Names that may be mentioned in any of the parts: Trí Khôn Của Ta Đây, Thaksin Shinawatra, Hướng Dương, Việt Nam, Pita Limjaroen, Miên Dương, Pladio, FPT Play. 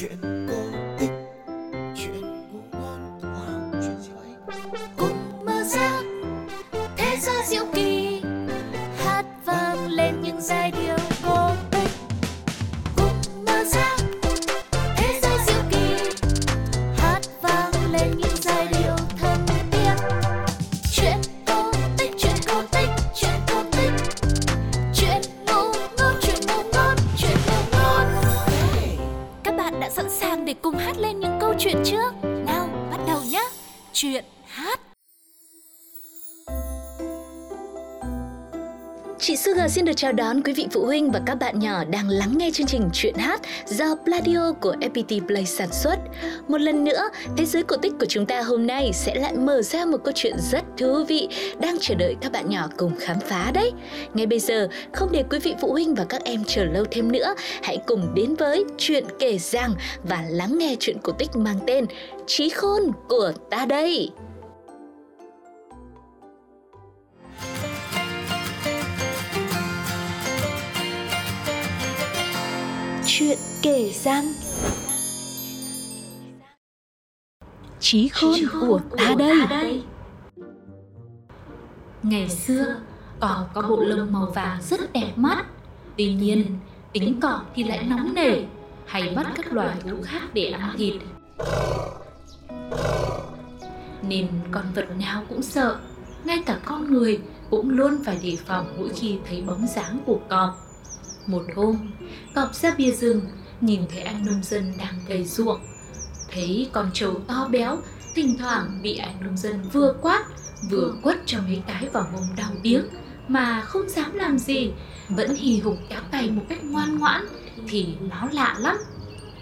chuyện cổ tích, chuyện ngủ ngon hoàng, chuyện siêu anh cùng mơ giác thế giới diệu kỳ, hát vang lên những giai điệu cổ tích cùng mơ giác. Sẵn sàng để cùng hát lên những câu chuyện trước. Nào, bắt đầu nhé. Chuyện hát. Chị Sugar xin được chào đón quý vị phụ huynh và các bạn nhỏ đang lắng nghe chương trình Chuyện hát do Pladio của FPT Play sản xuất. Một lần nữa, thế giới cổ tích của chúng ta hôm nay sẽ lại mở ra một câu chuyện rất thú vị đang chờ đợi các bạn nhỏ cùng khám phá đấy. Ngay bây giờ, không để quý vị phụ huynh và các em chờ lâu thêm nữa, hãy cùng đến với chuyện kể rằng và lắng nghe chuyện cổ tích mang tên Trí khôn của ta đây. Chuyện kể rằng Trí khôn của ta đây. Ngày xưa, cỏ có bộ lông màu vàng rất đẹp mắt. Tuy nhiên, tính cỏ thì lại nóng nảy, hay bắt các loài thú khác để ăn thịt, nên con vật nào cũng sợ. Ngay cả con người cũng luôn phải đề phòng mỗi khi thấy bóng dáng của cọp. Một hôm, cọp ra bìa rừng, nhìn thấy anh nông dân đang cày ruộng. Thấy con trâu to béo, thỉnh thoảng bị anh nông dân vừa quát, vừa quất cho mấy cái vào mông đau điếng mà không dám làm gì, vẫn hì hục kéo cày một cách ngoan ngoãn thì nó lạ lắm.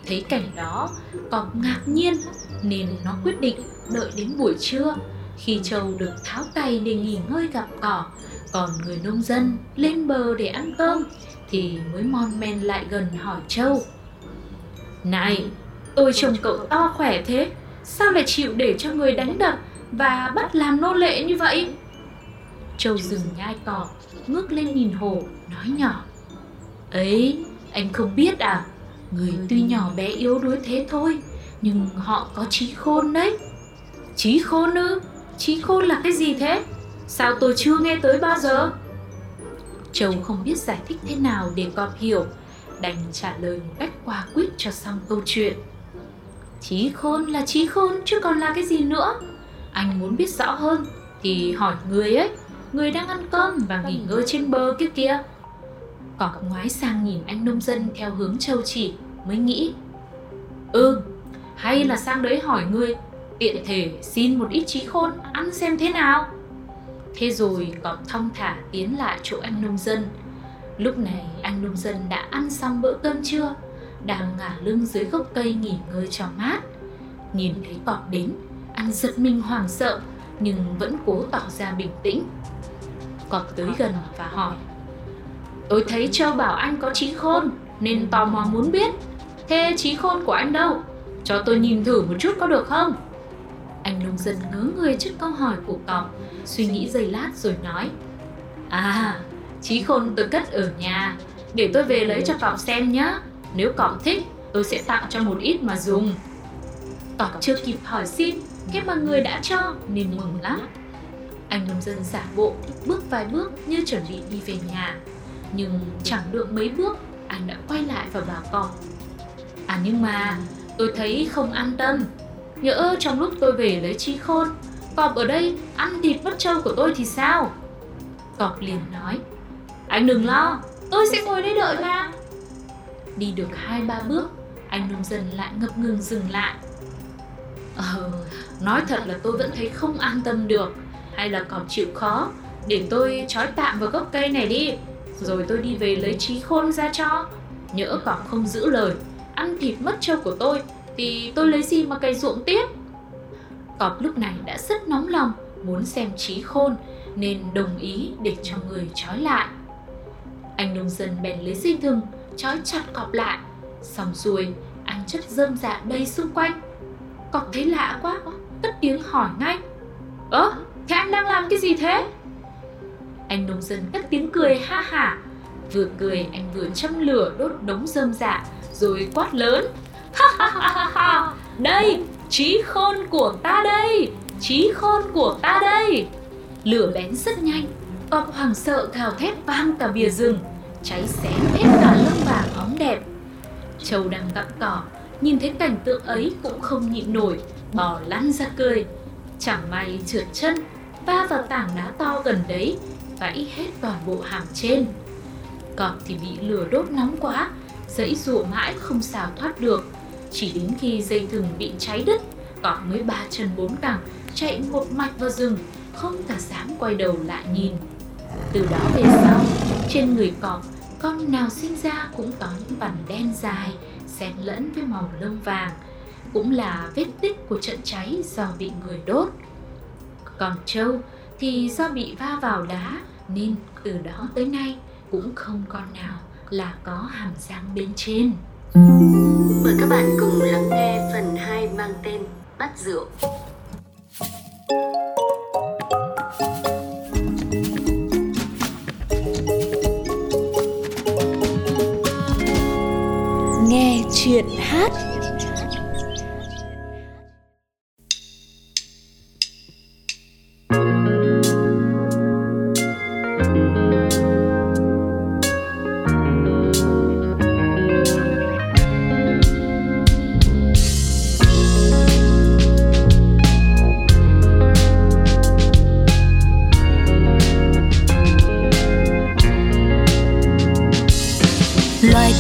Thấy cảnh đó, cọp ngạc nhiên nên nó quyết định đợi đến buổi trưa, khi trâu được tháo cày để nghỉ ngơi gặm cỏ, còn người nông dân lên bờ để ăn cơm, thì mới mon men lại gần hỏi trâu: "Này, tôi trông cậu to khỏe thế, sao lại chịu để cho người đánh đập và bắt làm nô lệ như vậy?" Trâu dừng nhai cỏ, ngước lên nhìn hổ, nói nhỏ: "Ấy, anh không biết à? Người tuy nhỏ bé yếu đuối thế thôi, nhưng họ có trí khôn đấy." "Trí khôn ư? Trí khôn là cái gì thế? Sao tôi chưa nghe tới bao giờ?" Trâu không biết giải thích thế nào để cọp hiểu, đành trả lời một cách quả quyết cho xong câu chuyện. "Trí khôn là trí khôn chứ còn là cái gì nữa. Anh muốn biết rõ hơn thì hỏi người ấy, người đang ăn cơm và nghỉ ngơi trên bờ kia kia." Cọp ngoái sang nhìn anh nông dân theo hướng trâu chỉ, mới nghĩ: hay là sang đấy hỏi người, tiện thể xin một ít trí khôn ăn xem thế nào." Thế rồi cọp thong thả tiến lại chỗ anh nông dân. Lúc này anh nông dân đã ăn xong bữa cơm trưa, đang ngả lưng dưới gốc cây nghỉ ngơi cho mát. Nhìn thấy cọp đến, anh giật mình hoảng sợ nhưng vẫn cố tỏ ra bình tĩnh. Cọp tới gần và hỏi: "Tôi thấy trâu bảo anh có trí khôn nên tò mò muốn biết. Thế trí khôn của anh đâu? Cho tôi nhìn thử một chút có được không?" Anh nông dân ngớ người trước câu hỏi của cọp, suy nghĩ giây lát rồi nói: "À, trí khôn tôi cất ở nhà, để tôi về lấy cho cọp xem nhé. Nếu cọp thích, tôi sẽ tặng cho một ít mà dùng." Cọp chưa kịp hỏi xin, thế mà người đã cho nên mừng lắm. Anh nông dân giả bộ bước vài bước như chuẩn bị đi về nhà, nhưng chẳng được mấy bước anh đã quay lại và bảo cọp: "À, nhưng mà tôi thấy không an tâm. Nhỡ trong lúc tôi về lấy trí khôn, cọp ở đây ăn thịt vắt trâu của tôi thì sao?" Cọp liền nói: "Anh đừng lo, tôi sẽ ngồi đây đợi mà." Đi được 2-3 bước, anh nông dân lại ngập ngừng dừng lại. "Nói thật là tôi vẫn thấy không an tâm được. Hay là cọp chịu khó, để tôi trói tạm vào gốc cây này đi, rồi tôi đi về lấy trí khôn ra cho. Nhỡ cọp không giữ lời, ăn thịt mất trâu của tôi thì tôi lấy gì mà cày ruộng tiếp." Cọp lúc này đã rất nóng lòng muốn xem trí khôn nên đồng ý để cho người trói lại. Anh nông dân bèn lấy dây thừng trói chặt cọp lại. Xong xuôi, anh chất rơm rạ đầy xung quanh. Cọp thấy lạ quá, cất tiếng hỏi ngay: Thế anh đang làm cái gì thế?" Anh nông dân cất tiếng cười ha hả. Vừa cười anh vừa châm lửa đốt đống rơm rạ rồi quát lớn: Đây, trí khôn của ta đây, trí khôn của ta đây. Lửa bén rất nhanh, ọc hoảng sợ gào thét vang cả bìa rừng, cháy xém hết cả lông vàng óng đẹp. Trâu đang gặm cỏ, nhìn thấy cảnh tượng ấy cũng không nhịn nổi, bò lăn ra cười. Chẳng may trượt chân, va vào tảng đá to gần đấy, vãi hết toàn bộ hàm trên. Cọp thì bị lửa đốt nóng quá, giãy giụa mãi không sao thoát được. Chỉ đến khi dây thừng bị cháy đứt, cọp mới 3 chân 4 cẳng chạy một mạch vào rừng, không cả dám quay đầu lại nhìn. Từ đó về sau, trên người cọp, con nào sinh ra cũng có những vằn đen dài xen lẫn với màu lông vàng, cũng là vết tích của trận cháy do bị người đốt. Còn trâu thì do bị va vào đá nên từ đó tới nay cũng không con nào là có hàm răng bên trên. Mời các bạn cùng lắng nghe phần 2 mang tên Bắt Rượu. Nghe chuyện hát.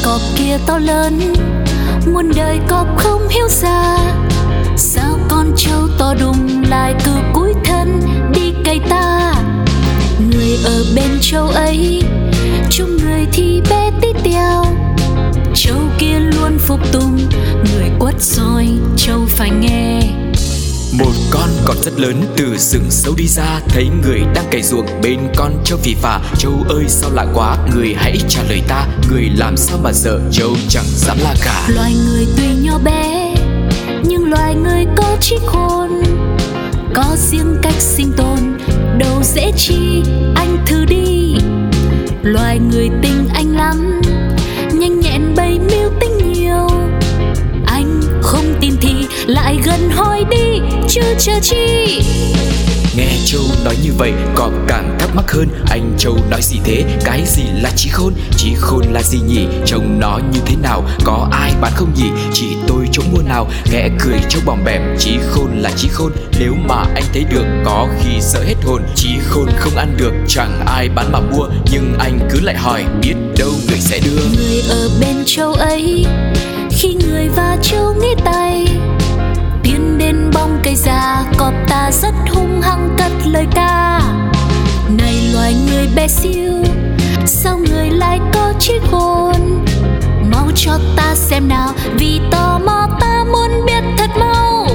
Cọp kia to lớn, muôn đời cọp không hiểu ra. Sao con trâu to đùng lại cứ cúi thân đi cày ta? Người ở bên trâu ấy, trông người thì bé tí teo. Trâu kia luôn phục tùng, người quất rồi trâu phải nghe. Một con cọp rất lớn từ rừng sâu đi ra, thấy người đang cày ruộng bên con trâu phì phà. Trâu ơi sao lạ quá, người hãy trả lời ta, người làm sao mà sợ trâu chẳng dám la cả. Loài người tuy nhỏ bé, nhưng loài người có trí khôn, có riêng cách sinh tồn, đâu dễ chi anh thử đi. Loài người tinh anh lắm, nhanh nhẹn bày mưu tính nhiều. Anh không tin thì lại gần hỏi đi, chứ chờ chi. Nghe trâu nói như vậy, cọp càng thắc mắc hơn. Anh trâu nói gì thế? Cái gì là trí khôn? Trí khôn là gì nhỉ? Trông nó như thế nào? Có ai bán không nhỉ? Chỉ tôi chỗ mua nào? Ghé cười trâu bỏm bẻm. Trí khôn là trí khôn, nếu mà anh thấy được có khi sợ hết hồn. Trí khôn không ăn được, chẳng ai bán mà mua, nhưng anh cứ lại hỏi, biết đâu người sẽ đưa. Người ở bên trâu ấy, khi người và trâu nghĩ tay, tiến đến bóng cây già, cọp ta rất hung hăng cất lời ca. Này loài người bé xíu, sao người lại có trí khôn? Mau cho ta xem nào, vì tò mò ta muốn biết thật mau.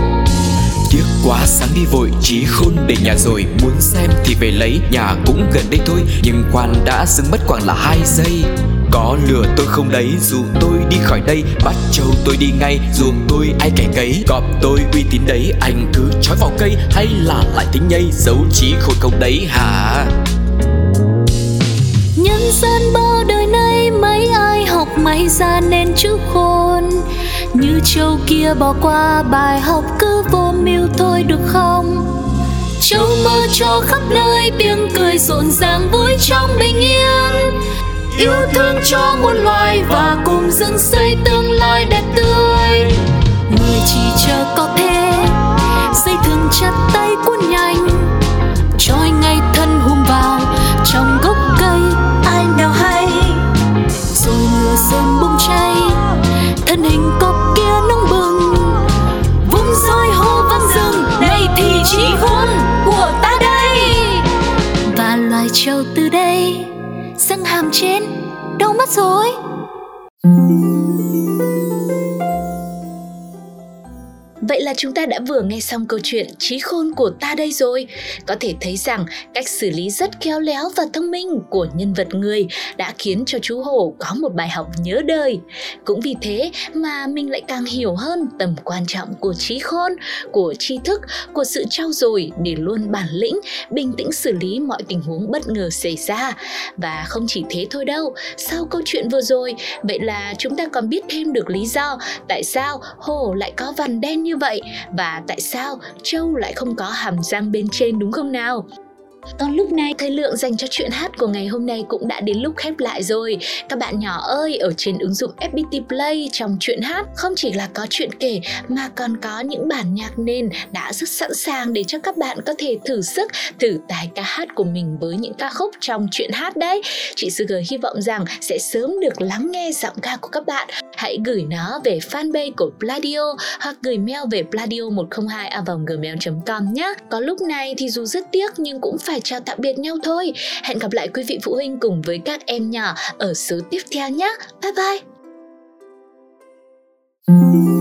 Tiếc quá sáng đi vội, trí khôn để nhà rồi, muốn xem thì về lấy, nhà cũng gần đây thôi. Nhưng quan đã dừng mất khoảng là 2 giây. Có lừa tôi không đấy, dù tôi đi khỏi đây, bắt trâu tôi đi ngay, ruộng tôi ai kẻ cấy, cọp tôi uy tín đấy, anh cứ trói vào cây, hay là lại tính nhây, giấu trí khôn không đấy hả? Nhân gian bao đời nay, mấy ai học mấy ra nên chữ khôn. Như trâu kia bỏ qua bài học cứ vô mưu thôi được không? Trâu mơ cho khắp nơi, tiếng cười rộn ràng vui trong bình yên. Yêu thương cho muôn loài và cùng dựng xây tương lai đẹp tươi. Người chỉ chờ có thế, dây thừng chặt tay cuốn nhanh, trói ngay thân hùm vào trong gốc cây ai nào hay. Rồi lửa rừng bùng cháy, thân hình cọp kia nóng bừng, vung roi hô vang rừng, đây thì trí khôn của ta đây. Và loài trâu từ đây, răng hàm trên đâu mất rồi? Vậy là là chúng ta đã vừa nghe xong câu chuyện Trí Khôn Của Ta Đây rồi. Có thể thấy rằng cách xử lý rất khéo léo và thông minh của nhân vật người đã khiến cho chú hổ có một bài học nhớ đời. Cũng vì thế mà mình lại càng hiểu hơn tầm quan trọng của trí khôn, của tri thức, của sự trau dồi để luôn bản lĩnh, bình tĩnh xử lý mọi tình huống bất ngờ xảy ra. Và không chỉ thế thôi đâu, sau câu chuyện vừa rồi, vậy là chúng ta còn biết thêm được lý do tại sao hổ lại có vằn đen như vậy và tại sao trâu lại không có hàm răng bên trên, đúng không nào? Còn lúc này, thời lượng dành cho chuyện hát của ngày hôm nay cũng đã đến lúc khép lại rồi. Các bạn nhỏ ơi, ở trên ứng dụng FPT Play trong chuyện hát không chỉ là có chuyện kể mà còn có những bản nhạc nền đã rất sẵn sàng để cho các bạn có thể thử sức, thử tài ca hát của mình với những ca khúc trong chuyện hát đấy. Chị Sugar hy vọng rằng sẽ sớm được lắng nghe giọng ca của các bạn. Hãy gửi nó về fanpage của Pladio hoặc gửi mail về pladio102@gmail.com nhé. Có lúc này thì dù rất tiếc nhưng cũng phải chào tạm biệt nhau thôi. Hẹn gặp lại quý vị phụ huynh cùng với các em nhỏ ở số tiếp theo nhé. Bye bye!